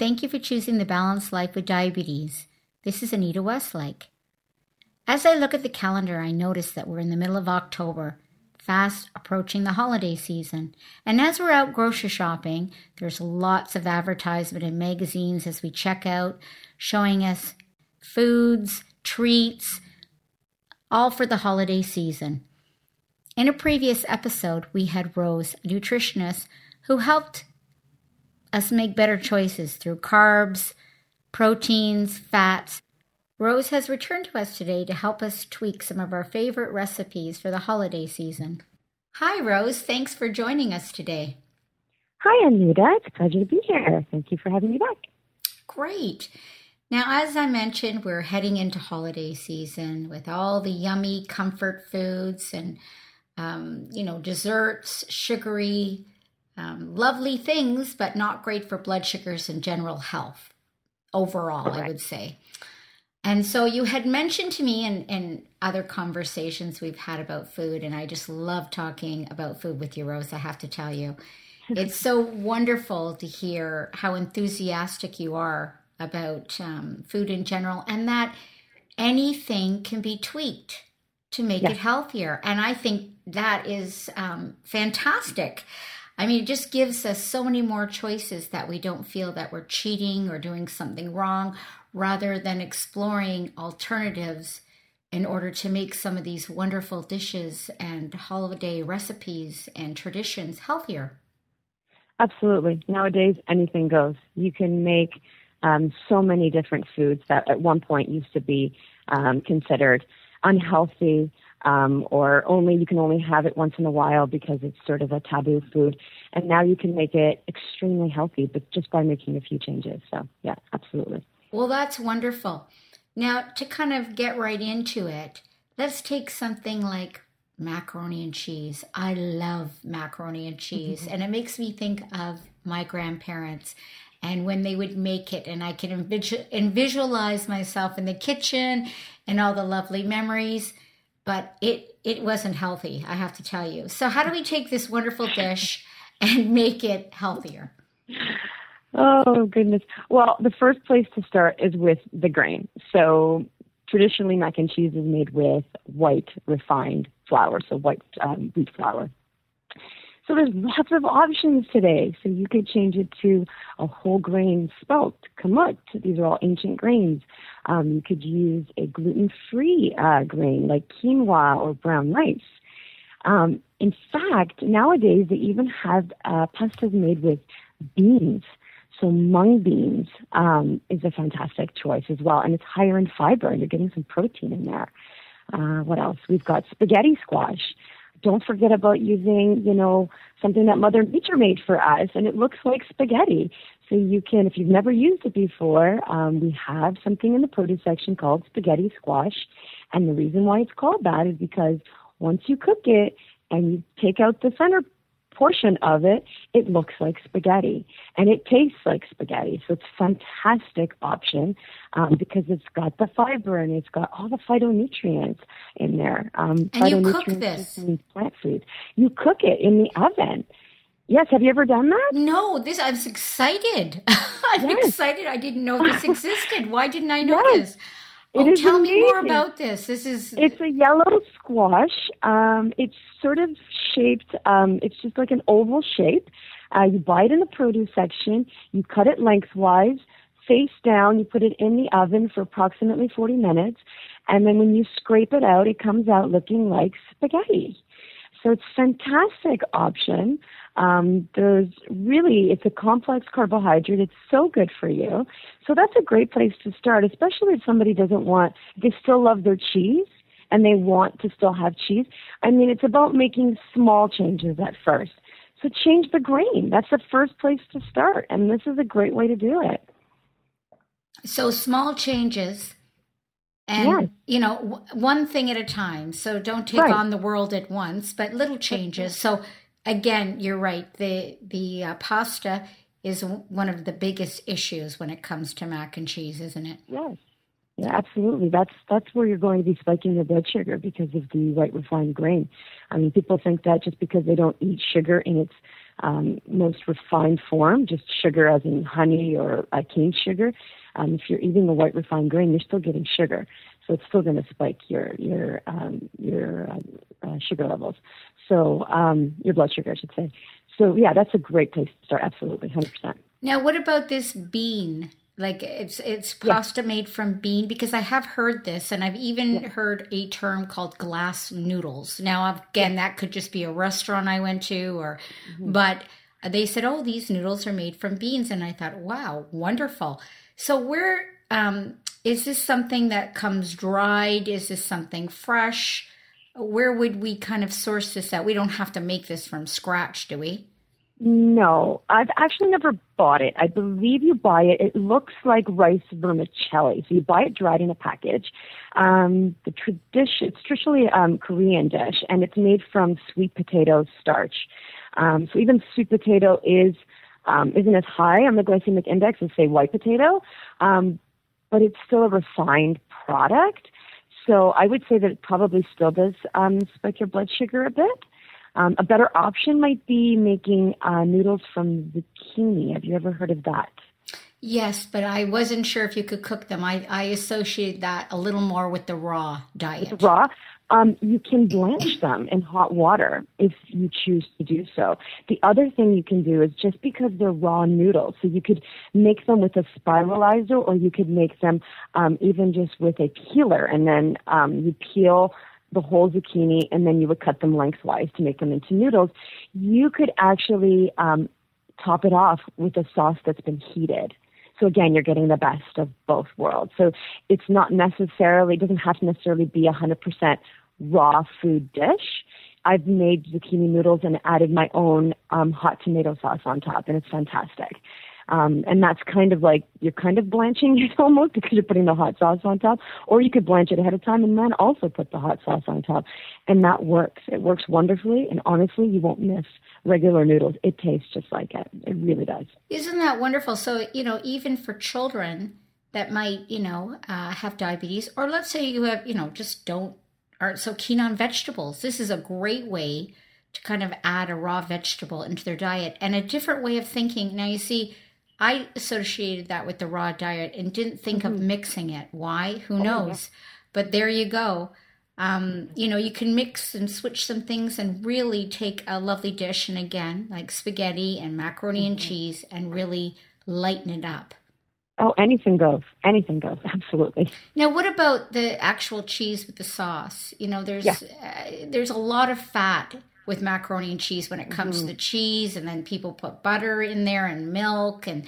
and thank you for choosing the Balanced Life with Diabetes. This is Anita Westlake. As I look at the calendar, I notice that we're in the middle of October, fast approaching the holiday season. And as we're out grocery shopping, there's lots of advertisement in magazines as we check out, showing us foods, treats, all for the holiday season. In a previous episode, we had Rose, a nutritionist, who helped us make better choices through carbs, proteins, fats. Rose has returned to us today to help us tweak some of our favorite recipes for the holiday season. Hi, Rose. Thanks for joining us today. Hi, Anita. It's a pleasure to be here. Thank you for having me back. Great. Now, as I mentioned, we're heading into holiday season with all the yummy comfort foods and, desserts, sugary lovely things, but not great for blood sugars and general health overall, I would say. And so you had mentioned to me in other conversations we've had about food, and I just love talking about food with you, Rose, I have to tell you. It's so wonderful to hear how enthusiastic you are about food in general, and that anything can be tweaked to make it healthier. And I think that is fantastic. I mean, it just gives us so many more choices that we don't feel that we're cheating or doing something wrong, rather than exploring alternatives in order to make some of these wonderful dishes and holiday recipes and traditions healthier. Absolutely. Nowadays, anything goes. You can make so many different foods that at one point used to be considered unhealthy, you can only have it once in a while because it's sort of a taboo food. And now you can make it extremely healthy, but just by making a few changes. So yeah, absolutely. Well, that's wonderful. Now, to kind of get right into it, let's take something like macaroni and cheese. I love macaroni and cheese, and it makes me think of my grandparents and when they would make it, and I can visualize myself in the kitchen and all the lovely memories. But it wasn't healthy, I have to tell you. So how do we take this wonderful dish and make it healthier? Oh, goodness. Well, the first place to start is with the grain. So traditionally, mac and cheese is made with white refined flour, so white wheat flour. So there's lots of options today. So you could change it to a whole grain spelt, kamut. These are all ancient grains. You could use a gluten-free grain like quinoa or brown rice. In fact, nowadays they even have pastas made with beans. So mung beans is a fantastic choice as well. And it's higher in fiber, and you're getting some protein in there. What else? We've got spaghetti squash. Don't forget about using, something that Mother Nature made for us, and it looks like spaghetti. So you can, if you've never used it before, we have something in the produce section called spaghetti squash. And the reason why it's called that is because once you cook it and you take out the center portion of it, it looks like spaghetti and it tastes like spaghetti. So it's a fantastic option because it's got the fiber and it's got all the phytonutrients in there. And you cook this plant food. You cook it in the oven. Yes. Have you ever done that? No. This I was excited. I'm excited. I didn't know this existed. Why didn't I know this? Oh, tell me more about this. It's a yellow squash. It's sort of shaped, it's just like an oval shape. You buy it in the produce section. You cut it lengthwise, face down. You put it in the oven for approximately 40 minutes. And then when you scrape it out, it comes out looking like spaghetti. So it's a fantastic option. It's a complex carbohydrate. It's so good for you. So that's a great place to start, especially if somebody they still love their cheese and they want to still have cheese. I mean, it's about making small changes at first. So change the grain. That's the first place to start. And this is a great way to do it. So small changes. And, one thing at a time. So don't take on the world at once, but little changes. So again, you're right. The pasta is one of the biggest issues when it comes to mac and cheese, isn't it? Yes. Yeah, absolutely. That's where you're going to be spiking your blood sugar because of the white refined grain. I mean, people think that just because they don't eat sugar in its most refined form, just sugar as in honey or cane sugar. If you're eating a white refined grain, you're still getting sugar, so it's still going to spike your sugar levels. So your blood sugar, I should say. So yeah, that's a great place to start. Absolutely, 100%. Now, what about this bean? Like it's pasta made from bean, because I have heard this, and I've even heard a term called glass noodles. Now, again, that could just be a restaurant I went to, or but they said, oh, these noodles are made from beans, and I thought, wow, wonderful. So where is this something that comes dried? Is this something fresh? Where would we kind of source this at? We don't have to make this from scratch, do we? No, I've actually never bought it. I believe you buy it. It looks like rice vermicelli. So you buy it dried in a package. It's traditionally a Korean dish, and it's made from sweet potato starch. So even sweet potato isn't as high on the glycemic index as, say, white potato, but it's still a refined product. So I would say that it probably still does spike your blood sugar a bit. A better option might be making noodles from zucchini. Have you ever heard of that? Yes, but I wasn't sure if you could cook them. I associate that a little more with the raw diet. With the raw? You can blanch them in hot water if you choose to do so. The other thing you can do is, just because they're raw noodles, so you could make them with a spiralizer, or you could make them even just with a peeler, and then you peel the whole zucchini, and then you would cut them lengthwise to make them into noodles. You could actually top it off with a sauce that's been heated. So again, you're getting the best of both worlds. So it's not necessarily, it doesn't have to necessarily be 100% raw food dish. I've made zucchini noodles and added my own hot tomato sauce on top, and it's fantastic. And that's kind of like, you're kind of blanching it almost, because you're putting the hot sauce on top, or you could blanch it ahead of time and then also put the hot sauce on top. And that works. It works wonderfully. And honestly, you won't miss regular noodles. It tastes just like it. It really does. Isn't that wonderful? So, even for children that might, have diabetes, or let's say you have, just aren't so keen on vegetables, this is a great way to kind of add a raw vegetable into their diet and a different way of thinking. Now, you see, I associated that with the raw diet and didn't think of mixing it. Why? Who knows? Yeah. But there you go. You can mix and switch some things and really take a lovely dish, and again, like spaghetti and macaroni and cheese, and really lighten it up. Oh, anything goes. Anything goes. Absolutely. Now, what about the actual cheese with the sauce? There's a lot of fat with macaroni and cheese when it comes to the cheese, and then people put butter in there and milk. And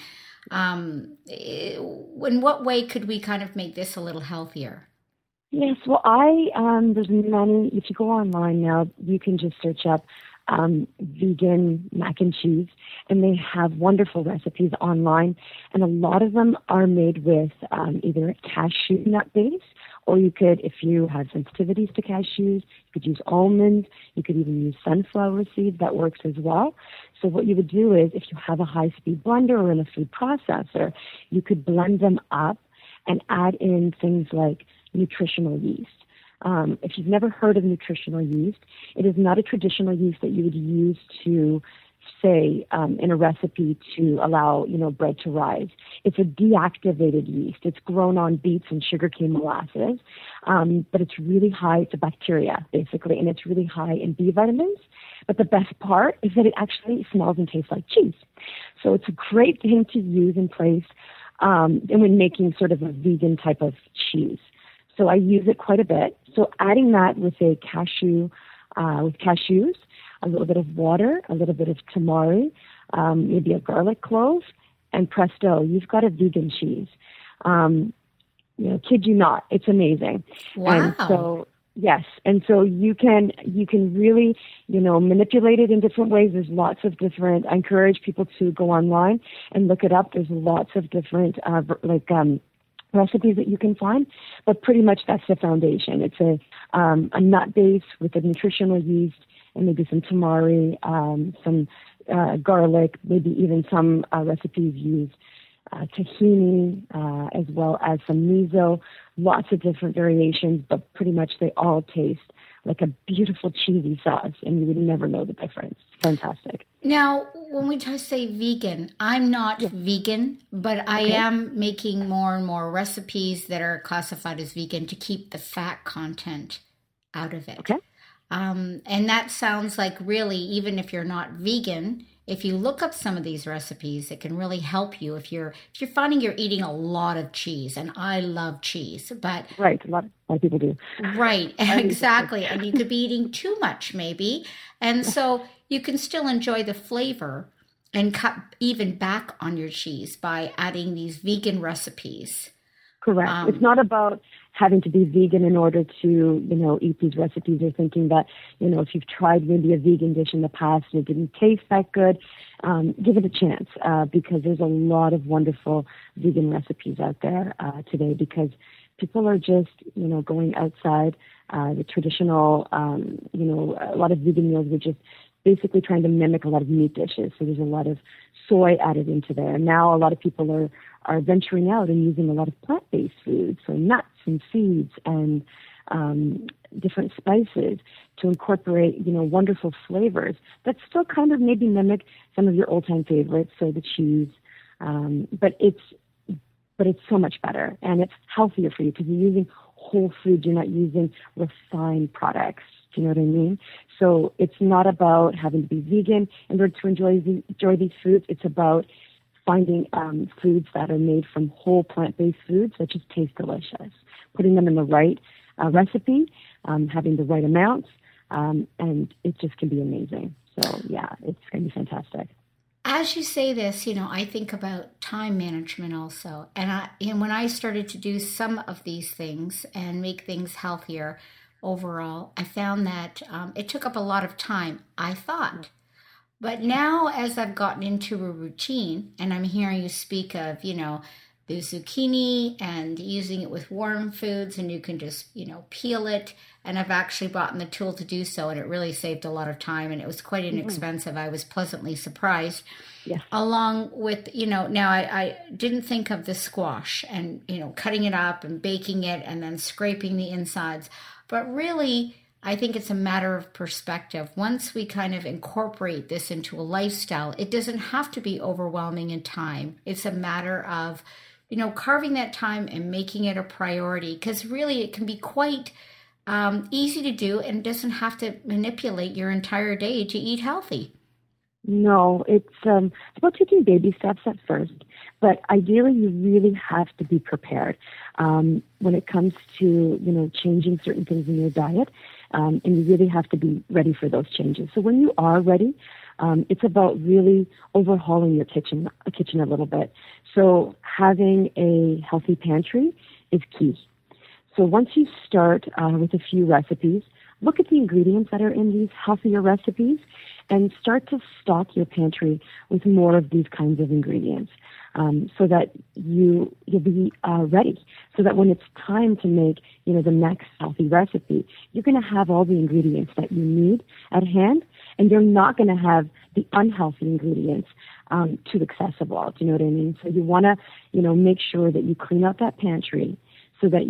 in what way could we kind of make this a little healthier? Yes, well, there's many, if you go online now, you can just search up vegan mac and cheese, and they have wonderful recipes online, and a lot of them are made with either a cashew nut base, or you could, if you have sensitivities to cashews, you could use almonds. You could even use sunflower seeds. That works as well. So what you would do is, if you have a high-speed blender or in a food processor, you could blend them up and add in things like nutritional yeast. If you've never heard of nutritional yeast, it is not a traditional yeast that you would use to, say, in a recipe to allow, bread to rise. It's a deactivated yeast. It's grown on beets and sugarcane molasses, but it's really high. It's a bacteria, basically, and it's really high in B vitamins. But the best part is that it actually smells and tastes like cheese. So it's a great thing to use in place and when making sort of a vegan type of cheese. So I use it quite a bit. So adding that with a cashew, with cashews, a little bit of water, a little bit of tamari, maybe a garlic clove, and presto, you've got a vegan cheese. Kid you not, it's amazing. Wow. And so, yes. And so you can really, manipulate it in different ways. There's lots of different, I encourage people to go online and look it up. There's lots of different, recipes that you can find, but pretty much that's the foundation. It's a nut base with a nutritional yeast, and maybe some tamari, some garlic, maybe even some recipes use tahini, as well as some miso, lots of different variations, but pretty much they all taste like a beautiful cheesy sauce, and you would never know the difference. Fantastic. Now, when we just say vegan, I'm not vegan, but I am making more and more recipes that are classified as vegan to keep the fat content out of it. Okay. And that sounds like really, even if you're not vegan, if you look up some of these recipes, it can really help you if you're finding you're eating a lot of cheese, and I love cheese, but a lot of people do. Right, exactly. And you could be eating too much maybe. And so you can still enjoy the flavor and cut even back on your cheese by adding these vegan recipes. Correct. It's not about having to be vegan in order to, eat these recipes, or thinking that, if you've tried maybe a vegan dish in the past and it didn't taste that good, give it a chance, because there's a lot of wonderful vegan recipes out there today, because people are just, going outside the traditional, a lot of vegan meals were just basically trying to mimic a lot of meat dishes. So there's a lot of soy added into there. Now a lot of people are venturing out and using a lot of plant-based foods, so nuts and seeds and different spices to incorporate, wonderful flavors that still kind of maybe mimic some of your old-time favorites, so the cheese. But it's so much better, and it's healthier for you because you're using whole food. You're not using refined products. Do you know what I mean? So it's not about having to be vegan in order to enjoy these foods. It's about finding foods that are made from whole plant-based foods that just taste delicious, putting them in the right recipe, having the right amounts, and it just can be amazing. So, it's going to be fantastic. As you say this, I think about time management also. And when I started to do some of these things and make things healthier overall, I found that it took up a lot of time, I thought. But now, as I've gotten into a routine, and I'm hearing you speak of, the zucchini and using it with warm foods, and you can just, peel it. And I've actually bought in the tool to do so, and it really saved a lot of time, and it was quite inexpensive. I was pleasantly surprised. Yes. Along with, now I didn't think of the squash and, cutting it up and baking it and then scraping the insides. But really, I think it's a matter of perspective. Once we kind of incorporate this into a lifestyle, it doesn't have to be overwhelming in time. It's a matter of, carving that time and making it a priority, because really it can be quite easy to do, and it doesn't have to manipulate your entire day to eat healthy. No, it's about taking baby steps at first, but ideally you really have to be prepared when it comes to, changing certain things in your diet, and you really have to be ready for those changes. So when you are ready, it's about really overhauling your kitchen a little bit. So having a healthy pantry is key. So once you start with a few recipes, look at the ingredients that are in these healthier recipes and start to stock your pantry with more of these kinds of ingredients, so that you'll be ready, so that when it's time to make, the next healthy recipe, you're going to have all the ingredients that you need at hand, and you're not going to have the unhealthy ingredients too accessible. Do you know what I mean? So you want to, make sure that you clean out that pantry so that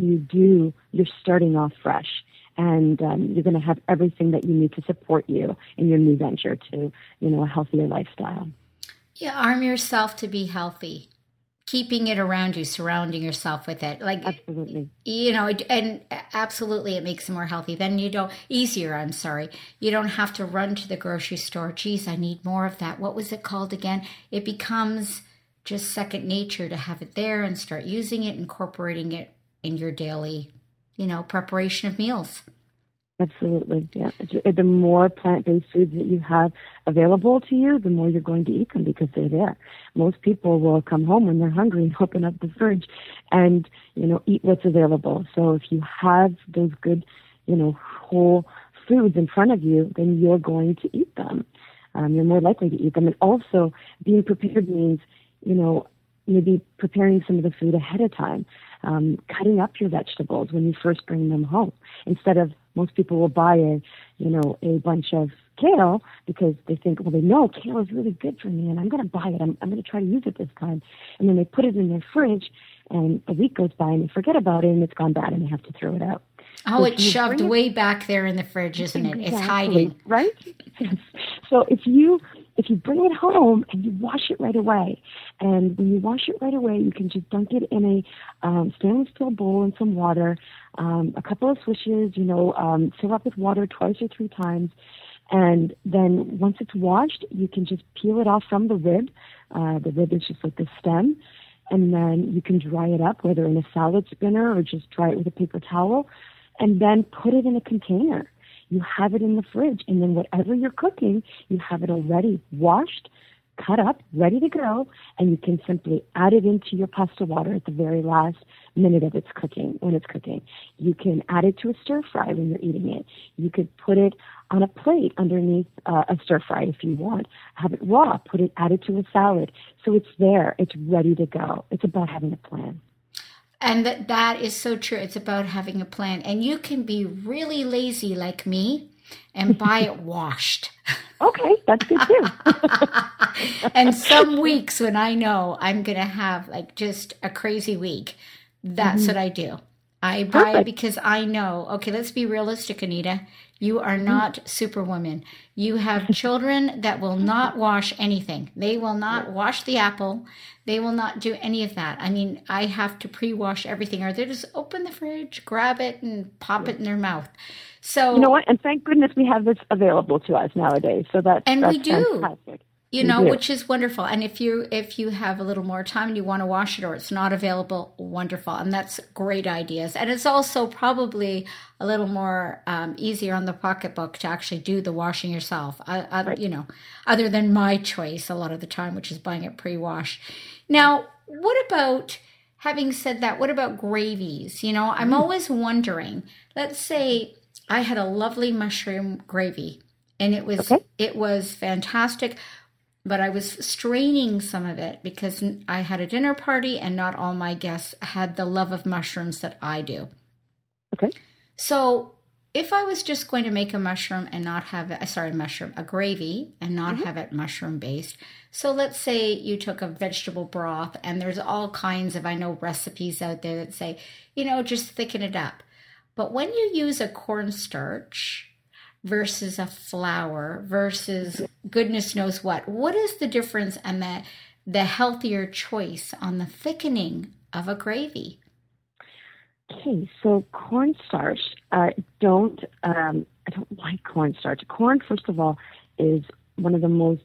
you're starting off fresh. And you're going to have everything that you need to support you in your new venture to, a healthier lifestyle. Yeah, arm yourself to be healthy, keeping it around you, surrounding yourself with it. Like, absolutely. And absolutely it makes it more healthy. Then easier, I'm sorry. You don't have to run to the grocery store. Geez, I need more of that. What was it called again? It becomes just second nature to have it there and start using it, incorporating it in your daily preparation of meals. Absolutely, yeah. The more plant-based foods that you have available to you, the more you're going to eat them because they're there. Most people will come home when they're hungry and open up the fridge and, eat what's available. So if you have those good, whole foods in front of you, then you're going to eat them. You're more likely to eat them. And also being prepared means, maybe preparing some of the food ahead of time, cutting up your vegetables when you first bring them home. Instead of, most people will buy a bunch of kale because they think, well, they know kale is really good for me and I'm going to buy it. I'm going to try to use it this time. And then they put it in their fridge and a week goes by and they forget about it and it's gone bad and they have to throw it out. Oh, it's shoved way back there in the fridge, isn't it? Exactly. It's hiding. Right? So if you bring it home and you wash it right away, and when you wash it right away, you can just dunk it in a stainless steel bowl in some water, a couple of swishes, fill up with water twice or three times. And then once it's washed, you can just peel it off from the rib. The rib is just like the stem. And then you can dry it up, whether in a salad spinner or just dry it with a paper towel. And then put it in a container. You have it in the fridge. And then whatever you're cooking, you have it already washed, cut up, ready to go. And you can simply add it into your pasta water at the very last minute of its cooking, when it's cooking. You can add it to a stir fry when you're eating it. You could put it on a plate underneath a stir fry if you want. Have it raw, add it to a salad. So it's there, it's ready to go. It's about having a plan. And that is so true. It's about having a plan. And you can be really lazy like me and buy it washed. Okay, that's good too. And some weeks when I know I'm going to have like just a crazy week, that's what I do. I buy it because I know, okay, let's be realistic, Anita. You are not Superwoman. You have children that will not wash anything. They will not wash the apple. They will not do any of that. I mean, I have to pre-wash everything, or they just open the fridge, grab it, and pop it in their mouth. So you know what? And thank goodness we have this available to us nowadays. So that's we do. Fantastic. Which is wonderful. And if you have a little more time and you want to wash it or it's not available, wonderful. And that's great ideas. And it's also probably a little more easier on the pocketbook to actually do the washing yourself, right. Other than my choice a lot of the time, which is buying it pre-washed. Now, what about, having said that, what about gravies? I'm always wondering, let's say I had a lovely mushroom gravy and it was fantastic. But I was straining some of it because I had a dinner party and not all my guests had the love of mushrooms that I do. Okay. So if I was just going to make a mushroom and not have it, a gravy and not have it mushroom based. So let's say you took a vegetable broth, and there's all kinds of, I know, recipes out there that say, just thicken it up. But when you use a cornstarch versus a flour versus goodness knows what is the difference and the healthier choice on the thickening of a gravy? Okay, so cornstarch, I don't like cornstarch. Corn, first of all, is one of the most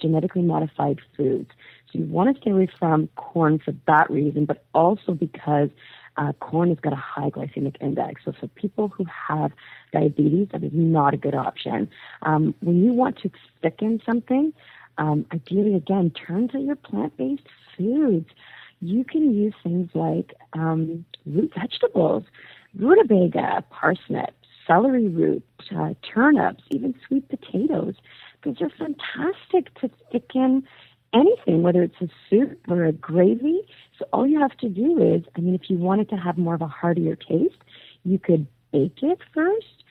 genetically modified foods. So you want to stay away from corn for that reason, but also because corn has got a high glycemic index. So for people who have diabetes, that is not a good option. When you want to thicken something, ideally, again, turn to your plant-based foods. You can use things like root vegetables, rutabaga, parsnips, celery root, turnips, even sweet potatoes. These are fantastic to thicken anything, whether it's a soup or a gravy. So all you have to do is, if you wanted to have more of a heartier taste, you could bake it first,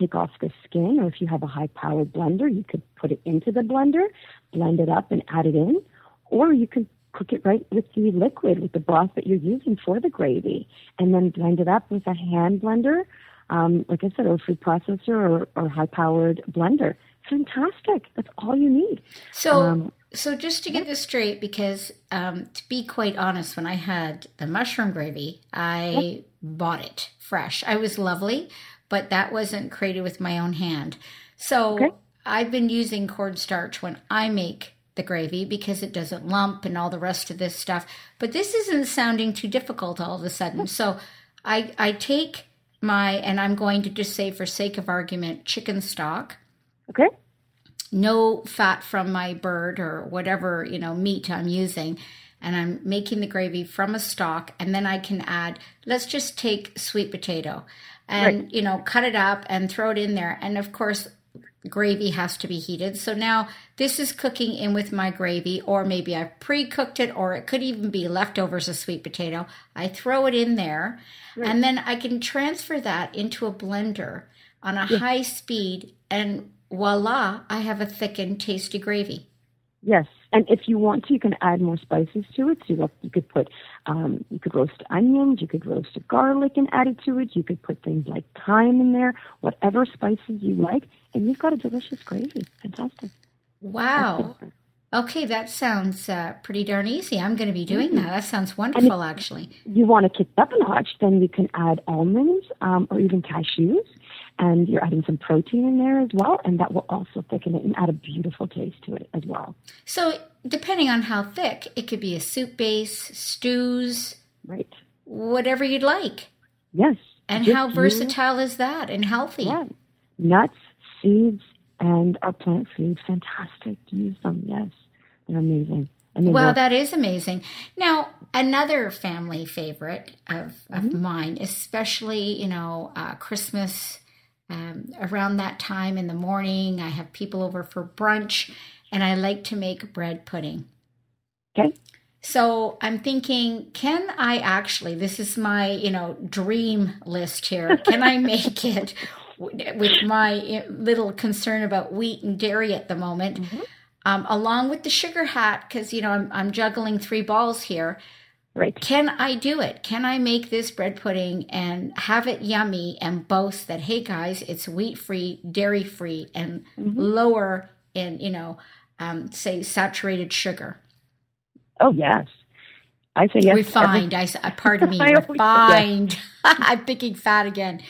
take off the skin, or if you have a high-powered blender, you could put it into the blender, blend it up and add it in, or you can cook it right with the liquid, with the broth that you're using for the gravy, and then blend it up with a hand blender, like I said, or food processor or high-powered blender. Fantastic. That's all you need. So just to get this straight, because to be quite honest, when I had the mushroom gravy, I bought it fresh. I was lovely, but that wasn't created with my own hand. So I've been using cornstarch when I make the gravy because it doesn't lump and all the rest of this stuff. But this isn't sounding too difficult all of a sudden. So I take and I'm going to just say for sake of argument, chicken stock. Okay. No fat from my bird or whatever, meat I'm using. And I'm making the gravy from a stock. And then I can add, let's just take sweet potato and, cut it up and throw it in there. And of course, gravy has to be heated. So now this is cooking in with my gravy, or maybe I pre-cooked it, or it could even be leftovers of sweet potato. I throw it in there and then I can transfer that into a blender on a high speed and voila, I have a thick and tasty gravy. Yes, And if you want to, you can add more spices to it. So you could put, you could roast onions, you could roast a garlic and add it to it. You could put things like thyme in there, whatever spices you like, and you've got a delicious gravy. Fantastic! Wow. Okay, that sounds pretty darn easy. I'm going to be doing that. That sounds wonderful, actually. You want to kick up a notch, then you can add almonds or even cashews, and you're adding some protein in there as well, and that will also thicken it and add a beautiful taste to it as well. So depending on how thick, it could be a soup base, stews, right? Whatever you'd like. Yes. And how versatile is that and healthy? Yeah. Nuts, seeds, and our plant foods, fantastic. Use them, yes. They're amazing. Well, that is amazing. Now, another family favorite of mine, especially, Christmas, around that time in the morning, I have people over for brunch, and I like to make bread pudding. Okay. So I'm thinking, can I actually, this is my, dream list here, can I make it? With my little concern about wheat and dairy at the moment, along with the sugar hat, because, I'm juggling 3 balls here. Right. Can I do it? Can I make this bread pudding and have it yummy and boast that, hey, guys, it's wheat-free, dairy-free, and lower in, say, saturated sugar? Oh, yes. I say yes. Refined. Pardon me, refined. I'm thinking fat again.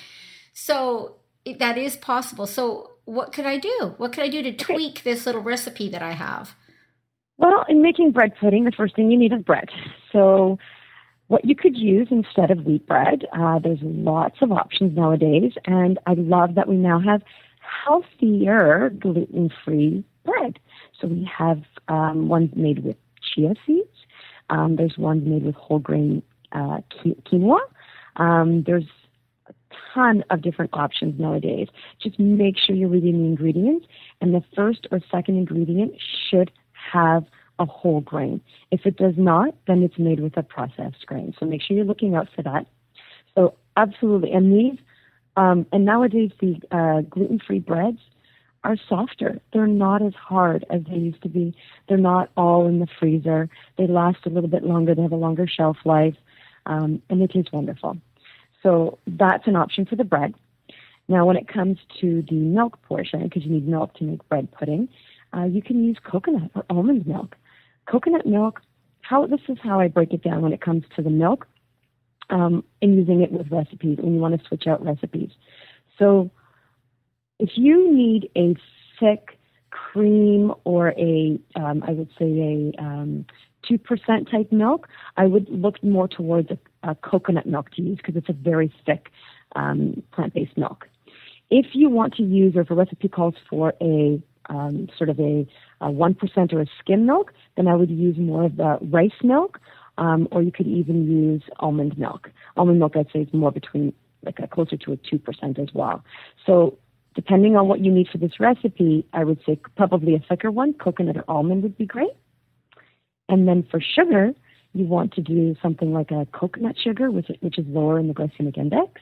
So that is possible. So what could I do? What could I do to tweak this little recipe that I have? Well, in making bread pudding, the first thing you need is bread. So what you could use instead of wheat bread, there's lots of options nowadays, and I love that we now have healthier gluten-free bread. So we have ones made with chia seeds. There's ones made with whole grain quinoa. There's ton of different options nowadays. Just make sure you're reading the ingredients, and the first or second ingredient should have a whole grain. If it does not, then it's made with a processed grain. So make sure you're looking out for that. So absolutely, and these and nowadays the gluten-free breads are softer. They're not as hard as they used to be. They're not all in the freezer. They last a little bit longer. They have a longer shelf life, and it tastes wonderful. So that's an option for the bread. Now, when it comes to the milk portion, because you need milk to make bread pudding, you can use coconut or almond milk. Coconut milk, this is how I break it down when it comes to the milk and using it with recipes when you want to switch out recipes. So if you need a thick cream or I would say 2% type milk, I would look more towards a coconut milk to use because it's a very thick plant-based milk. If you want to use, or if a recipe calls for a sort of a 1% or a skim milk, then I would use more of the rice milk, or you could even use almond milk. Almond milk, I'd say, is more between, like, closer to a 2% as well. So depending on what you need for this recipe, I would say probably a thicker one, coconut or almond would be great. And then for sugar, you want to do something like a coconut sugar, which is lower in the glycemic index.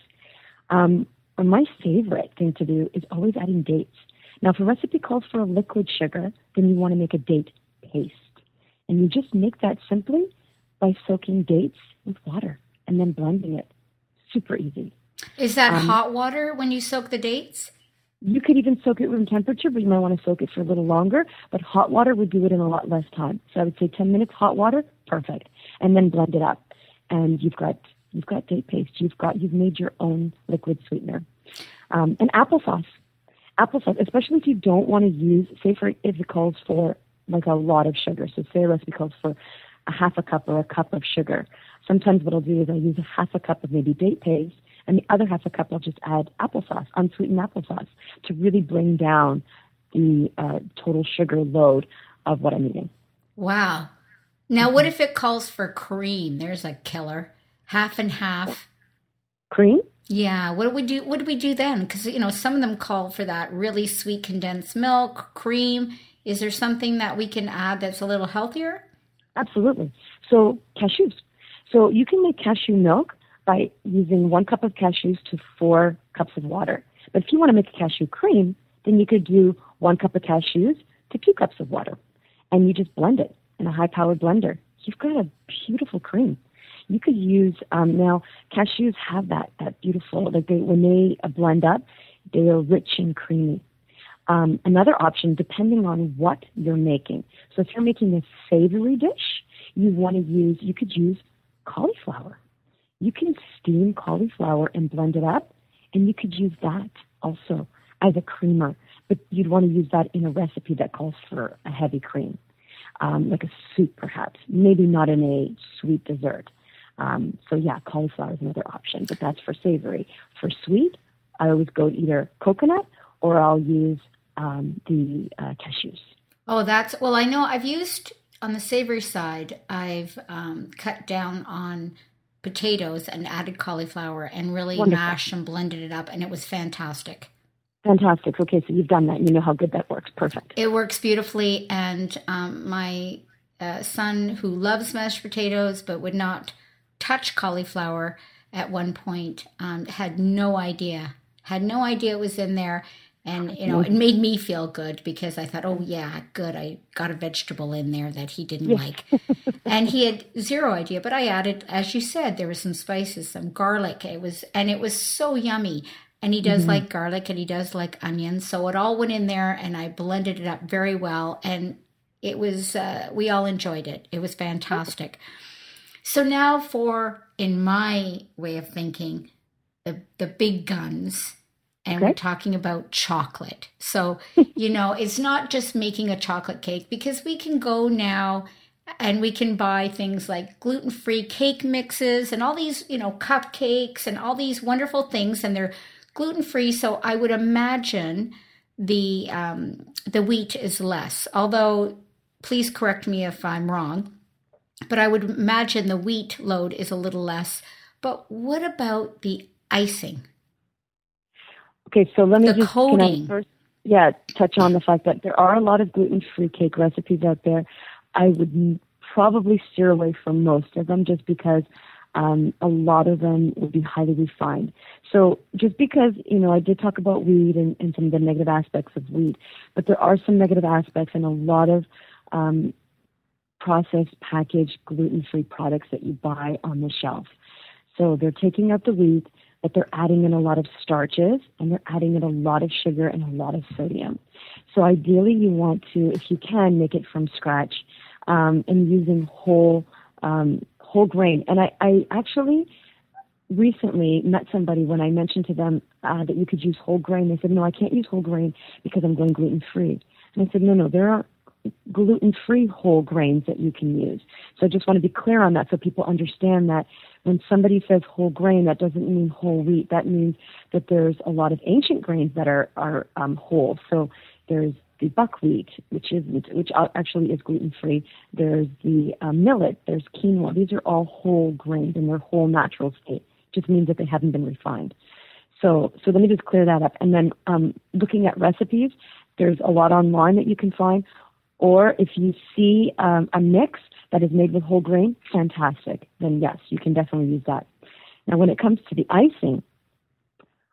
Or my favorite thing to do is always adding dates. Now, if a recipe calls for a liquid sugar, then you want to make a date paste. And you just make that simply by soaking dates with water and then blending it. Super easy. Is that hot water when you soak the dates? You could even soak it room temperature, but you might want to soak it for a little longer. But hot water would do it in a lot less time. So I would say 10 minutes hot water, perfect. And then blend it up. And you've got date paste. You've made your own liquid sweetener. And applesauce. Applesauce, especially if you don't want to use, say if it calls for like a lot of sugar. So say a recipe calls for a half a cup or a cup of sugar. Sometimes what I'll do is I'll use a half a cup of maybe date paste, and the other half a cup, I'll just add applesauce, unsweetened applesauce, to really bring down the total sugar load of what I'm eating. Wow. Now, what if it calls for cream? There's a killer. Half and half. Cream? Yeah. What do we do then? Because, some of them call for that really sweet condensed milk, cream. Is there something that we can add that's a little healthier? Absolutely. So cashews. So you can make cashew milk by using 1 cup of cashews to 4 cups of water. But if you want to make a cashew cream, then you could do 1 cup of cashews to 2 cups of water. and you just blend it in a high-powered blender. You've got a beautiful cream. You could use, now cashews have that beautiful, like when they blend up, they are rich and creamy. Another option, depending on what you're making. So if you're making a savory dish, you could use cauliflower. You can steam cauliflower and blend it up, and you could use that also as a creamer. But you'd want to use that in a recipe that calls for a heavy cream, like a soup perhaps, maybe not in a sweet dessert. So yeah, cauliflower is another option, but that's for savory. For sweet, I always go either coconut or I'll use the cashews. Oh, I know I've used on the savory side, I've cut down on potatoes and added cauliflower and really mashed and blended it up, and it was fantastic. Fantastic. Okay, so you've done that. You know how good that works. Perfect. It works beautifully, and my son, who loves mashed potatoes but would not touch cauliflower at one point, had no idea it was in there, and it made me feel good because I thought, oh yeah, good, I got a vegetable in there that he didn't like, and he had zero idea. But I added, as you said, there were some spices, some garlic. It was so yummy. And he does like garlic and he does like onions. So it all went in there and I blended it up very well. And it was, we all enjoyed it. It was fantastic. So now in my way of thinking, the big guns, and we're talking about chocolate. So, it's not just making a chocolate cake, because we can go now and we can buy things like gluten-free cake mixes and all these, cupcakes and all these wonderful things. And they're gluten-free, so I would imagine the wheat is less, although please correct me if I'm wrong, but I would imagine the wheat load is a little less. But what about the icing? Okay, so let me touch on the fact that there are a lot of gluten-free cake recipes out there. I would probably steer away from most of them just because a lot of them would be highly refined. So just because, I did talk about wheat and some of the negative aspects of wheat, but there are some negative aspects in a lot of processed, packaged, gluten-free products that you buy on the shelf. So they're taking out the wheat, but they're adding in a lot of starches, and they're adding in a lot of sugar and a lot of sodium. So ideally you want to, if you can, make it from scratch and using whole grain. And I actually recently met somebody when I mentioned to them that you could use whole grain. They said, no, I can't use whole grain because I'm going gluten-free. And I said, no, there are gluten-free whole grains that you can use. So I just want to be clear on that so people understand that when somebody says whole grain, that doesn't mean whole wheat. That means that there's a lot of ancient grains that are whole. So there's the buckwheat, which actually is gluten-free. There's the millet, there's quinoa. These are all whole grains in their whole natural state. It just means that they haven't been refined. So let me just clear that up. And then looking at recipes, there's a lot online that you can find. Or if you see a mix that is made with whole grain, fantastic. Then yes, you can definitely use that. Now when it comes to the icing,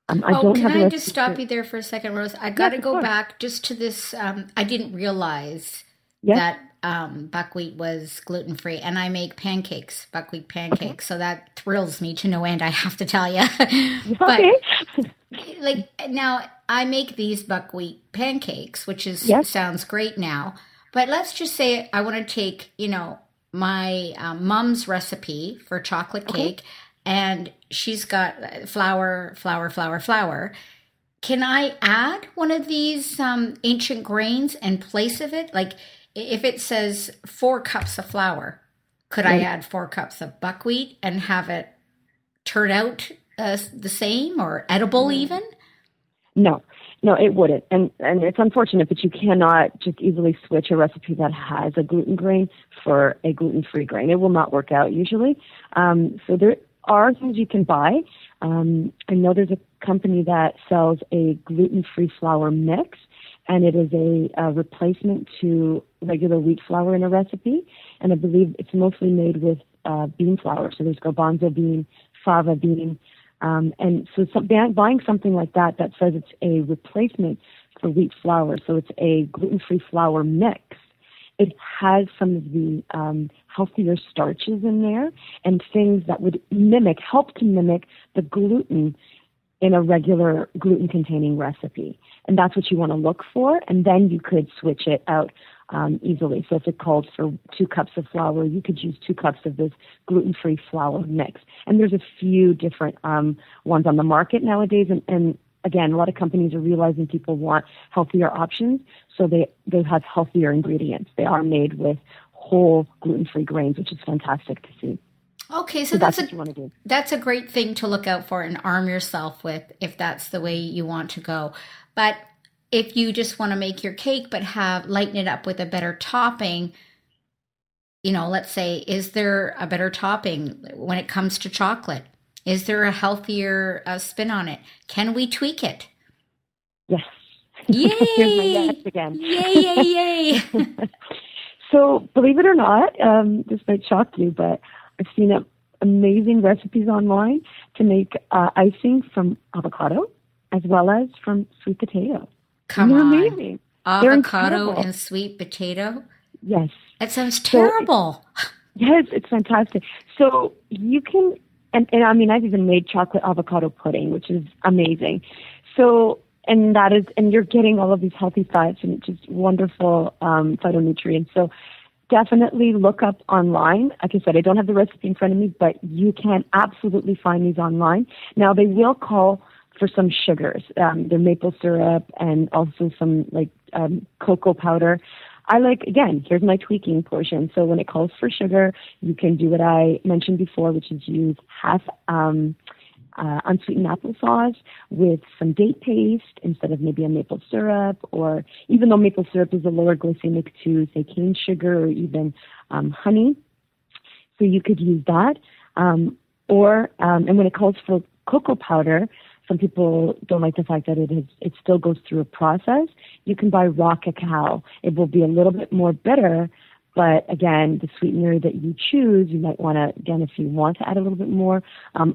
can I just stop you there for a second, Rose? I got to go back just to this. I didn't realize that buckwheat was gluten-free, and I make pancakes, buckwheat pancakes. So that thrills me to no end, I have to tell you. But now I make these buckwheat pancakes, which is sounds great now. But let's just say I want to take, my mom's recipe for chocolate cake. And she's got flour. Can I add one of these ancient grains in place of it? Like if it says 4 cups of flour, could I add 4 cups of buckwheat and have it turn out the same or edible even? No, it wouldn't. And it's unfortunate, but you cannot just easily switch a recipe that has a gluten grain for a gluten-free grain. It will not work out usually. So there are things you can buy. I know there's a company that sells a gluten-free flour mix, and it is a replacement to regular wheat flour in a recipe. And I believe it's mostly made with bean flour. So there's garbanzo bean, fava bean. And so buying something like that that says it's a replacement for wheat flour, so it's a gluten-free flour mix, it has some of the healthier starches in there and things that would help to mimic the gluten in a regular gluten-containing recipe. And that's what you want to look for, and then you could switch it out easily. So if it called for 2 cups of flour, you could use 2 cups of this gluten-free flour mix. And there's a few different ones on the market nowadays, and again, a lot of companies are realizing people want healthier options, so they have healthier ingredients. They are made with whole gluten-free grains, which is fantastic to see. Okay, so that's what you want to do. That's a great thing to look out for and arm yourself with if that's the way you want to go. But if you just want to make your cake but lighten it up with a better topping, you know, let's say, is there a better topping when it comes to chocolate? Is there a healthier spin on it? Can we tweak it? Yes. Yay! Here's my yes again. Yay, yay, yay! So, believe it or not, this might shock you, but I've seen amazing recipes online to make icing from avocado as well as from sweet potato. Come on. Amazing. Avocado and sweet potato? Yes. That sounds terrible. Yes, it's fantastic. So you can, and I mean, I've even made chocolate avocado pudding, which is amazing. So, and you're getting all of these healthy fats and just wonderful phytonutrients. So definitely look up online. Like I said, I don't have the recipe in front of me, but you can absolutely find these online. Now, they will call for some sugars. They're maple syrup and also some cocoa powder. I like, again, here's my tweaking portion. So when it calls for sugar, you can do what I mentioned before, which is use half unsweetened applesauce with some date paste instead of maybe a maple syrup, or even though maple syrup is a lower glycemic to, say, cane sugar or even honey. So you could use that. And when it calls for cocoa powder, some people don't like the fact that it still goes through a process. You can buy raw cacao. It will be a little bit more bitter, but again, the sweetener that you choose, you might want to, again, if you want to add a little bit more,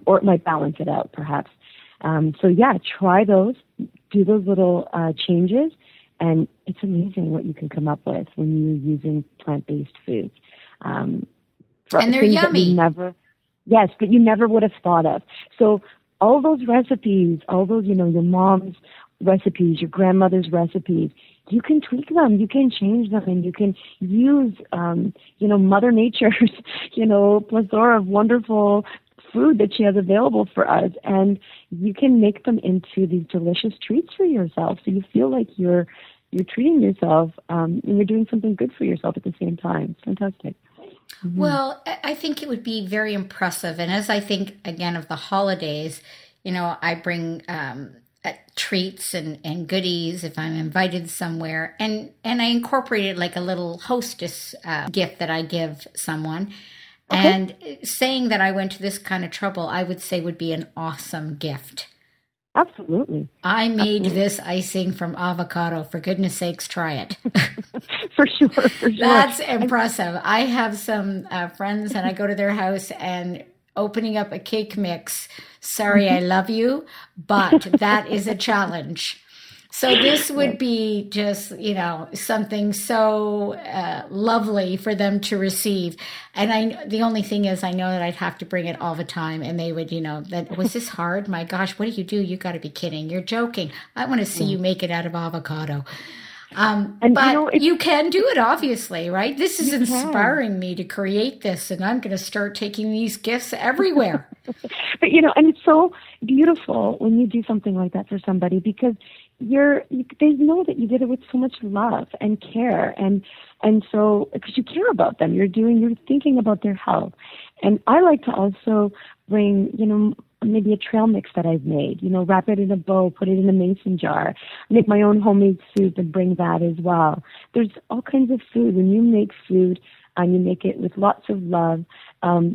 or it might balance it out perhaps. So yeah, try those, do those little changes, and it's amazing what you can come up with when you're using plant-based foods. And they're yummy. Yes, but you never would have thought of. So all those recipes, your mom's recipes, your grandmother's recipes, you can tweak them, you can change them, and you can use, Mother Nature's, plethora of wonderful food that she has available for us. And you can make them into these delicious treats for yourself. So you feel like you're treating yourself, and you're doing something good for yourself at the same time. It's fantastic. Mm-hmm. Well, I think it would be very impressive. And as I think, again, of the holidays, I bring treats and goodies if I'm invited somewhere. And I incorporated like a little hostess gift that I give someone. Okay. And saying that I went to this kind of trouble, I would say would be an awesome gift. Absolutely. I made this icing from avocado. For goodness sakes, try it. For sure. That's impressive. I have some friends and I go to their house and opening up a cake mix. Sorry, I love you, but that is a challenge. So this would be just, something so lovely for them to receive. And the only thing is I know that I'd have to bring it all the time and they would, was this hard? My gosh, what do? You got to be kidding. You're joking. I want to see you make it out of avocado. You can do it, obviously, right? This is inspiring me to create this, and I'm going to start taking these gifts everywhere. But, and it's so beautiful when you do something like that for somebody because they know that you did it with so much love and care. And so, because you care about them, you're thinking about their health. And I like to also bring, maybe a trail mix that I've made, wrap it in a bow, put it in a mason jar, make my own homemade soup and bring that as well. There's all kinds of food. When you make food and you make it with lots of love,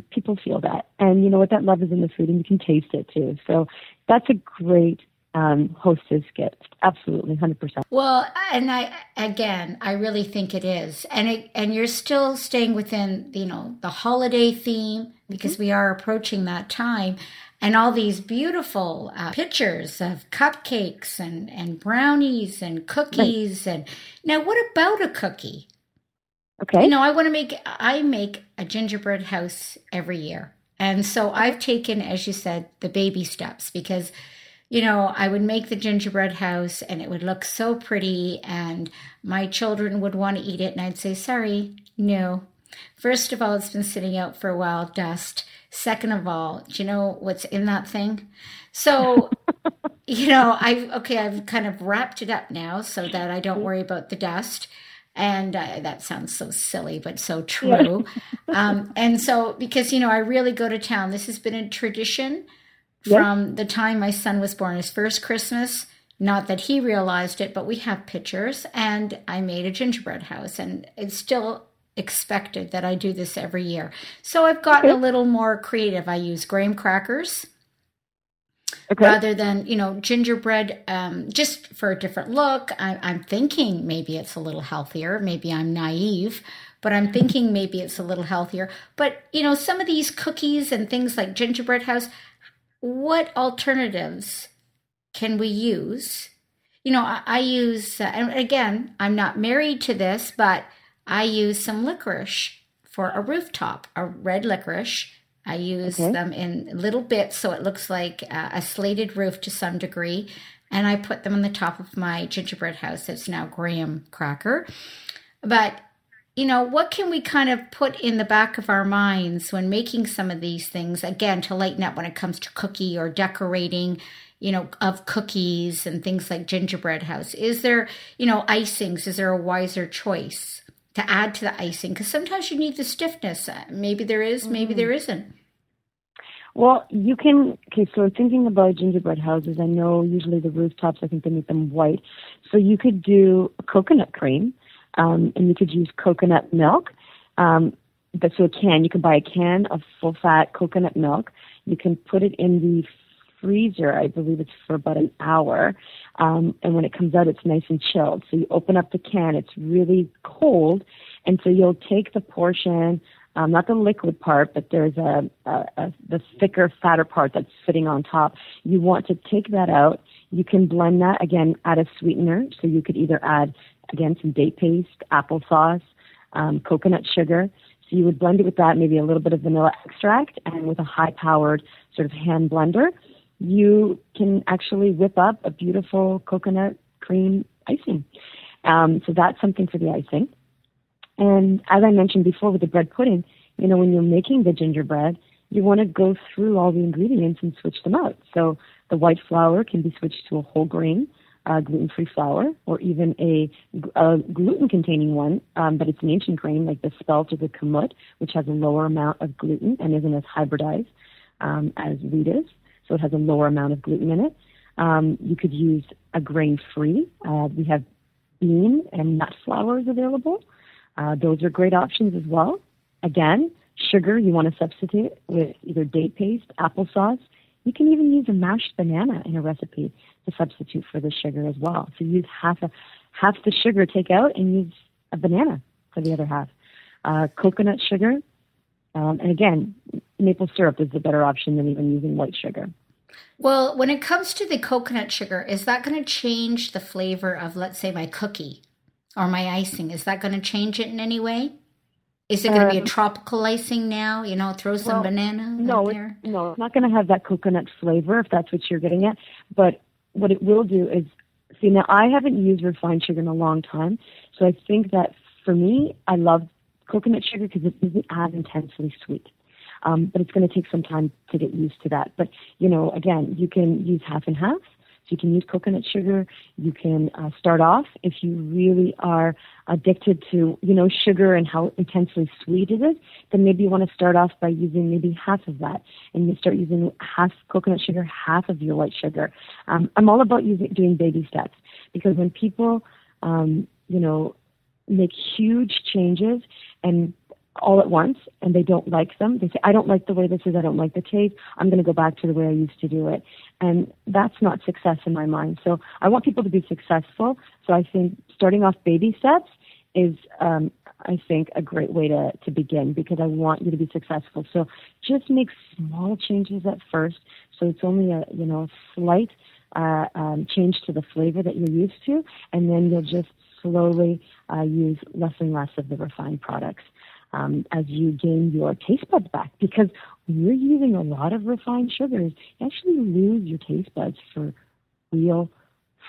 people feel that. And you know what? That love is in the food and you can taste it too. So that's a great hostess gift. Absolutely, 100%. Well, and I really think it is. And you're still staying within, the holiday theme because we are approaching that time. And all these beautiful pictures of cupcakes and brownies and cookies. Right. And now, what about a cookie? Okay. You know, I make a gingerbread house every year. And so I've taken, as you said, the baby steps because, you know, I would make the gingerbread house and it would look so pretty and my children would want to eat it. And I'd say, sorry, no. First of all, it's been sitting out for a while, dust. Second of all, do you know what's in that thing? So, you know, I've kind of wrapped it up now so that I don't worry about the dust. And that sounds so silly, but so true. Yeah. And so, because, you know, I really go to town. This has been a tradition from the time my son was born, his first Christmas. Not that he realized it, but we have pictures. And I made a gingerbread house, and it's still expected that I do this every year. So I've gotten a little more creative. I use graham crackers rather than, you know, gingerbread, just for a different look. I'm thinking maybe it's a little healthier. Maybe I'm naive, but I'm thinking maybe it's a little healthier. But, you know, some of these cookies and things like gingerbread house, what alternatives can we use? You know, I use, and again, I'm not married to this, but I use some licorice for a rooftop, a red licorice. I use them in little bits so it looks like a slated roof to some degree. And I put them on the top of my gingerbread house. It's now graham cracker. But, you know, what can we kind of put in the back of our minds when making some of these things, again, to lighten up when it comes to cookie or decorating, you know, of cookies and things like gingerbread house? Is there, you know, icings? Is there a wiser choice to add to the icing? Because sometimes you need the stiffness. Maybe there is, maybe there isn't. Well, you can, so thinking about gingerbread houses, I know usually the rooftops, I think they make them white. So you could do a coconut cream, and you could use coconut milk. But so you can buy a can of full-fat coconut milk. You can put it in the freezer, I believe it's for about an hour, and when it comes out, it's nice and chilled. So you open up the can, it's really cold, and so you'll take the portion, not the liquid part, but there's the thicker, fatter part that's sitting on top. You want to take that out. You can blend that, again, add a sweetener, so you could either add, again, some date paste, applesauce, coconut sugar. So you would blend it with that, maybe a little bit of vanilla extract, and with a high-powered sort of hand blender, you can actually whip up a beautiful coconut cream icing. So that's something for the icing. And as I mentioned before with the bread pudding, you know, when you're making the gingerbread, you want to go through all the ingredients and switch them out. So the white flour can be switched to a whole grain, gluten-free flour, or even a gluten-containing one, but it's an ancient grain like the spelt or the kamut, which has a lower amount of gluten and isn't as hybridized as wheat is. So it has a lower amount of gluten in it. You could use a grain-free. We have bean and nut flours available. Those are great options as well. Again, sugar you want to substitute with either date paste, applesauce. You can even use a mashed banana in a recipe to substitute for the sugar as well. So use half the sugar, take out, and use a banana for the other half. Coconut sugar. And again, maple syrup is the better option than even using white sugar. Well, when it comes to the coconut sugar, is that going to change the flavor of, let's say, my cookie or my icing? Is that going to change it in any way? Is it going to be a tropical icing now? You know, throw some banana in there? No, it's not going to have that coconut flavor if that's what you're getting at. But what it will do is, see, now I haven't used refined sugar in a long time. So I think that for me, I love coconut sugar because it isn't as intensely sweet. But it's going to take some time to get used to that. But, you know, again, you can use half and half. So you can use coconut sugar. You can start off if you really are addicted to, you know, sugar and how intensely sweet it is, then maybe you want to start off by using maybe half of that. And you start using half coconut sugar, half of your white sugar. I'm all about doing baby steps because when people, you know, make huge changes and all at once, and they don't like them. They say, I don't like the way this is. I don't like the taste. I'm going to go back to the way I used to do it. And that's not success in my mind. So I want people to be successful. So I think starting off baby steps is, I think, a great way to begin because I want you to be successful. So just make small changes at first. So it's only a slight change to the flavor that you're used to, and then you'll just slowly use less and less of the refined products as you gain your taste buds back. Because when you're using a lot of refined sugars, you actually lose your taste buds for real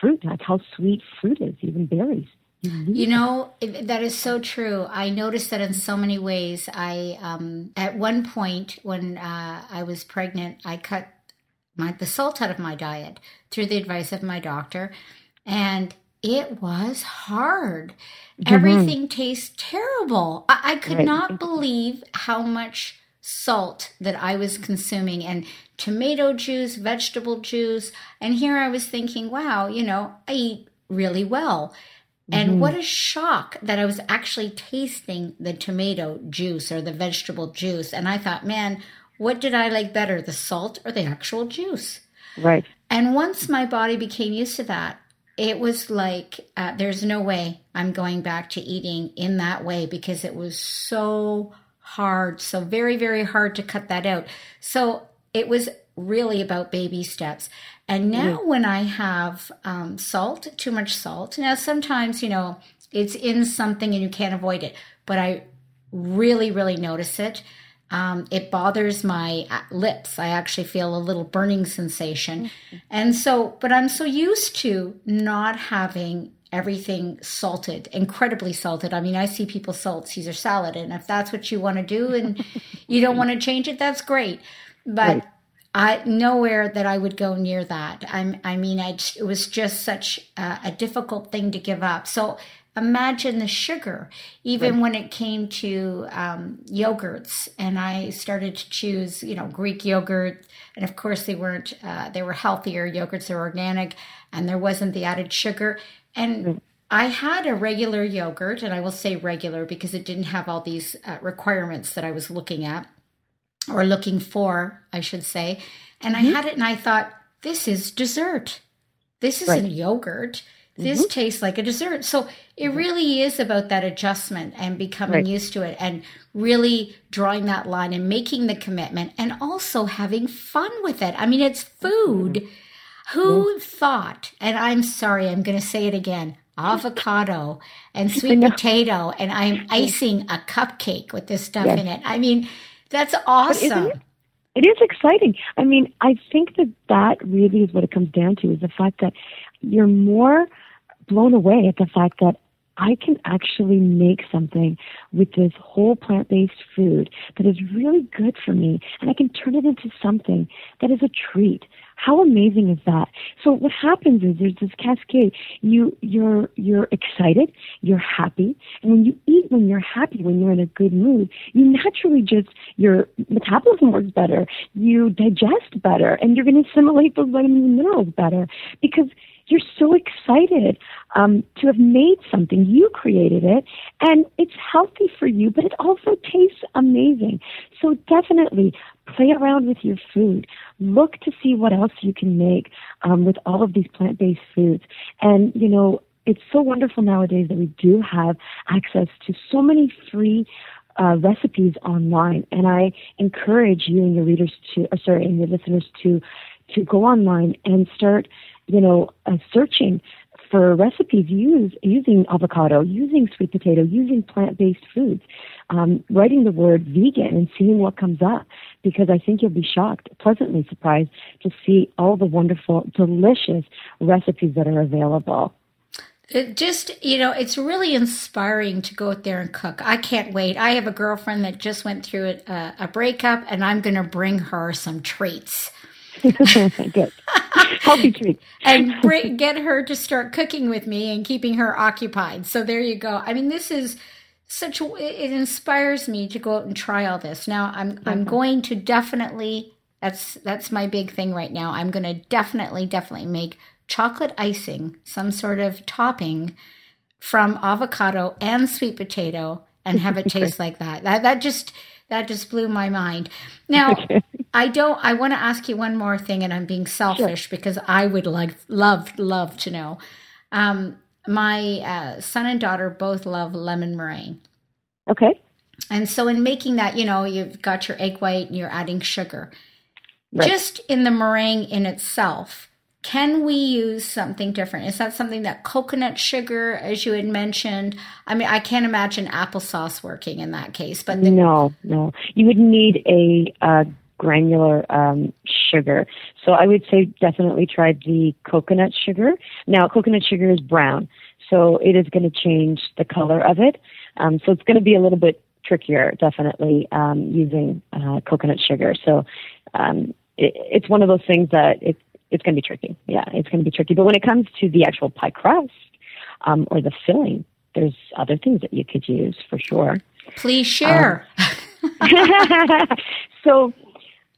fruit, like how sweet fruit is, even berries. You know, that is so true. I noticed that in so many ways. I at one point when I was pregnant, I cut the salt out of my diet through the advice of my doctor, and it was hard. Mm-hmm. Everything tastes terrible. I could not believe how much salt that I was consuming, and tomato juice, vegetable juice. And here I was thinking, wow, you know, I eat really well. And what a shock that I was actually tasting the tomato juice or the vegetable juice. And I thought, man, what did I like better, the salt or the actual juice? Right. And once my body became used to that, it was like, there's no way I'm going back to eating in that way, because it was so hard, so very, very hard to cut that out. So it was really about baby steps. And now when I have salt, too much salt, now sometimes, you know, it's in something and you can't avoid it, but I really, really notice it. It bothers my lips. I actually feel a little burning sensation. Mm-hmm. And so, but I'm so used to not having everything salted, incredibly salted. I mean, I see people salt Caesar salad, and if that's what you want to do and you don't want to change it, that's great. But I nowhere that I would go near that. It was just such a difficult thing to give up. So imagine the sugar, even when it came to yogurts, and I started to choose, you know, Greek yogurt, and of course they weren't. They were healthier yogurts, they're organic, and there wasn't the added sugar. And I had a regular yogurt, and I will say regular because it didn't have all these requirements that I was looking at. Or looking for, I should say. And I had it and I thought, this is dessert. This isn't yogurt. This tastes like a dessert. So it really is about that adjustment and becoming used to it, and really drawing that line and making the commitment, and also having fun with it. I mean, it's food. Who thought, and I'm sorry, I'm going to say it again, avocado and sweet potato, and I'm icing a cupcake with this stuff in it. I mean, that's awesome. It is exciting. I mean, I think that really is what it comes down to, is the fact that you're more blown away at the fact that I can actually make something with this whole plant-based food that is really good for me, and I can turn it into something that is a treat. How amazing is that? So what happens is there's this cascade. You're excited, you're happy, and when you eat when you're happy, when you're in a good mood, you naturally just, your metabolism works better, you digest better, and you're going to assimilate those vitamins and minerals better, because you're so excited to have made something. You created it, and it's healthy for you, but it also tastes amazing. So definitely play around with your food. Look to see what else you can make with all of these plant-based foods. And, you know, it's so wonderful nowadays that we do have access to so many free recipes online. And I encourage you and your readers to, and your listeners to go online and start, you know, searching for recipes using avocado, using sweet potato, using plant-based foods, writing the word vegan and seeing what comes up, because I think you'll be shocked, pleasantly surprised, to see all the wonderful, delicious recipes that are available. It just, you know, it's really inspiring to go out there and cook. I can't wait. I have a girlfriend that just went through a breakup, and I'm going to bring her some treats. Good. Healthy treats. And get her to start cooking with me and keeping her occupied. So there you go. I mean, this is it inspires me to go out and try all this. Now I'm going to definitely, that's my big thing right now. I'm going to definitely make chocolate icing, some sort of topping from avocado and sweet potato, and have it taste like that. That just blew my mind. Now, I want to ask you one more thing, and I'm being selfish because I would love to know. My son and daughter both love lemon meringue. Okay. And so in making that, you know, you've got your egg white and you're adding sugar. Right. Just in the meringue in itself, Can we use something different? Is that something that coconut sugar, as you had mentioned? I mean, I can't imagine applesauce working in that case. But no. You would need a granular sugar. So I would say definitely try the coconut sugar. Now, coconut sugar is brown, so it is going to change the color of it. So it's going to be a little bit trickier, definitely, using coconut sugar. So it's one of those things that it's going to be tricky. Yeah, it's going to be tricky. But when it comes to the actual pie crust or the filling, there's other things that you could use for sure. Please share. So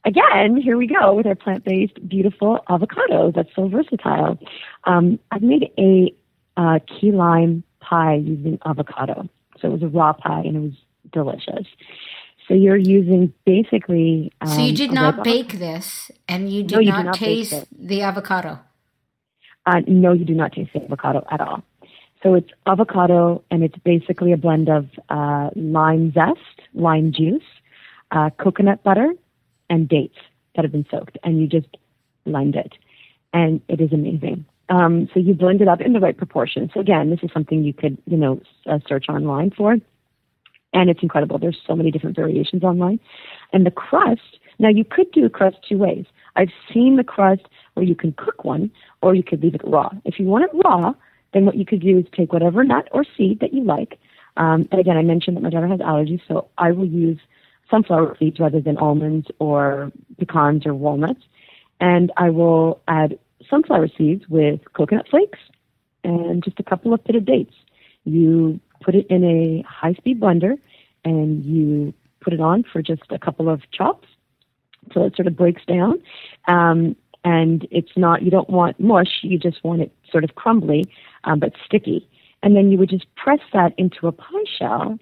again, here we go with our plant-based, beautiful avocado that's so versatile. I've made a key lime pie using avocado. So it was a raw pie, and it was delicious. So you're using basically... so you did not bake this, and you did not taste the avocado? No, you do not taste the avocado at all. So it's avocado, and it's basically a blend of lime zest, lime juice, coconut butter, and dates that have been soaked, and you just blend it. And it is amazing. So you blend it up in the right proportion. So again, this is something you could, search online for. And it's incredible. There's so many different variations online. And the crust, now you could do the crust two ways. I've seen the crust where you can cook one or you could leave it raw. If you want it raw, then what you could do is take whatever nut or seed that you like. And again, I mentioned that my daughter has allergies, so I will use sunflower seeds rather than almonds or pecans or walnuts. And I will add sunflower seeds with coconut flakes and just a couple of pitted dates. You put it in a high-speed blender, and you put it on for just a couple of chops until it sort of breaks down. And it's not, you don't want mush, you just want it sort of crumbly, but sticky. And then you would just press that into a pie shell,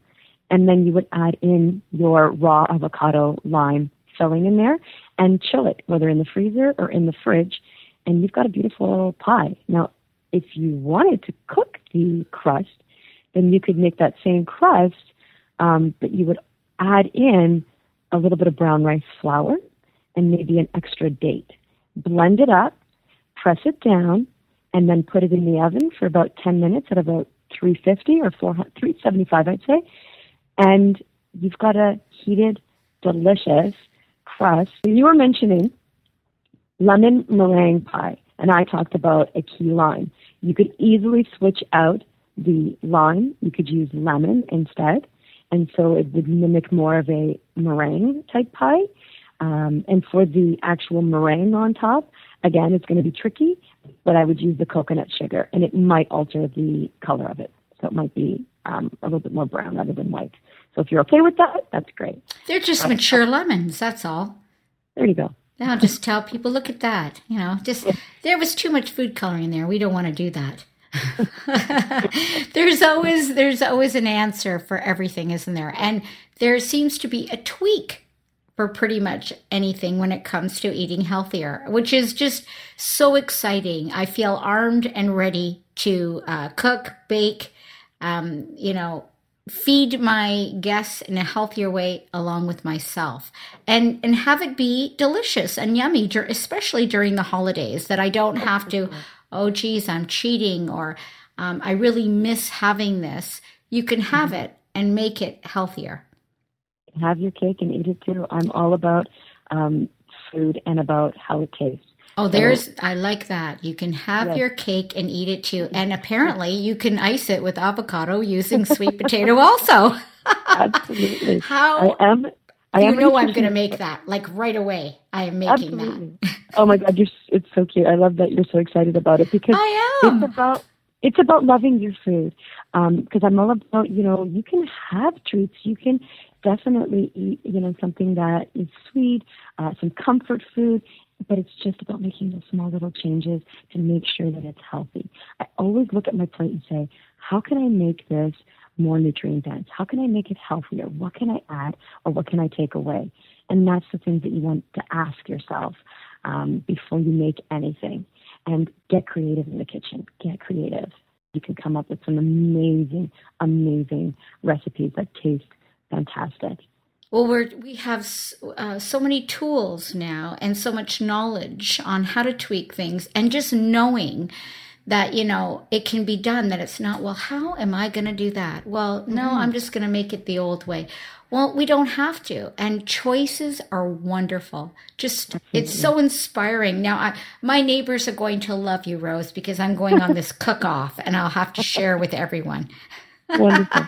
and then you would add in your raw avocado lime filling in there and chill it, whether in the freezer or in the fridge, and you've got a beautiful pie. Now, if you wanted to cook the crust, then you could make that same crust, but you would add in a little bit of brown rice flour and maybe an extra date. Blend it up, press it down, and then put it in the oven for about 10 minutes at about 350 or 375, I'd say. And you've got a heated, delicious crust. You were mentioning lemon meringue pie, and I talked about a key lime. You could easily switch out the lime, you could use lemon instead, and so it would mimic more of a meringue type pie. And for the actual meringue on top, again, it's going to be tricky, but I would use the coconut sugar, and it might alter the color of it, so it might be a little bit more brown rather than white. So if you're okay with that, that's great. They're just mature lemons, that's all. There you go. Now just tell people, look at that, there was too much food coloring there. We don't want to do that. there's always an answer for everything, isn't there? And there seems to be a tweak for pretty much anything when it comes to eating healthier, which is just so exciting. I feel armed and ready to cook, bake, feed my guests in a healthier way along with myself, and have it be delicious and yummy, especially during the holidays, that I don't have to, oh, geez, I'm cheating, or I really miss having this. You can have it and make it healthier. Have your cake and eat it too. I'm all about food and about how it tastes. Oh, I like that. You can have your cake and eat it too. And apparently you can ice it with avocado using sweet potato also. Absolutely. I'm going to make that, like, right away. I am making that. Oh my God, it's so cute. I love that you're so excited about it, because I am. It's about loving your food. Because I'm all about, you can have treats. You can definitely eat, something that is sweet, some comfort food, but it's just about making those small little changes to make sure that it's healthy. I always look at my plate and say, how can I make this more nutrient dense? How can I make it healthier? What can I add, or what can I take away? And that's the thing that you want to ask yourself before you make anything. And get creative in the kitchen. Get creative. You can come up with some amazing, amazing recipes that taste fantastic. Well, we have so many tools now and so much knowledge on how to tweak things, and just knowing that, you know, it can be done, that it's not, well, how am I going to do that? Well, no, I'm just going to make it the old way. Well, we don't have to. And choices are wonderful. Just, it's so inspiring. Now, my neighbors are going to love you, Rose, because I'm going on this cook-off and I'll have to share with everyone. Wonderful.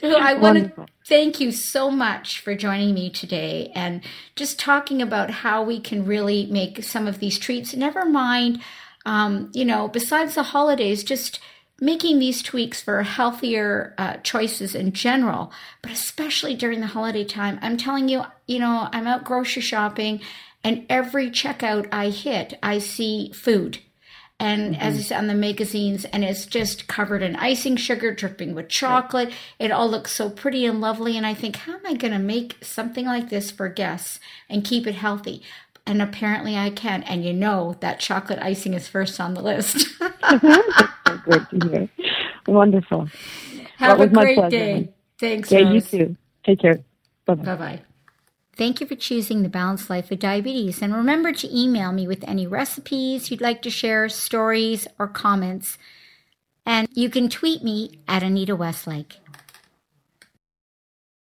So I want to thank you so much for joining me today and just talking about how we can really make some of these treats. Never mind, you know, besides the holidays, just making these tweaks for healthier choices in general, but especially during the holiday time. I'm telling you, you know, I'm out grocery shopping, and every checkout I hit, I see food. And as I said, on the magazines, and it's just covered in icing sugar, dripping with chocolate. Right. It all looks so pretty and lovely. And I think, how am I going to make something like this for guests and keep it healthy? And apparently I can. And you know that chocolate icing is first on the list. That's so good to hear. Wonderful. Have a great day. Thanks, Rose. Yeah, you too. Take care. Bye-bye. Bye-bye. Thank you for choosing The Balanced Life with Diabetes. And remember to email me with any recipes you'd like to share, stories, or comments. And you can tweet me at Anita Westlake.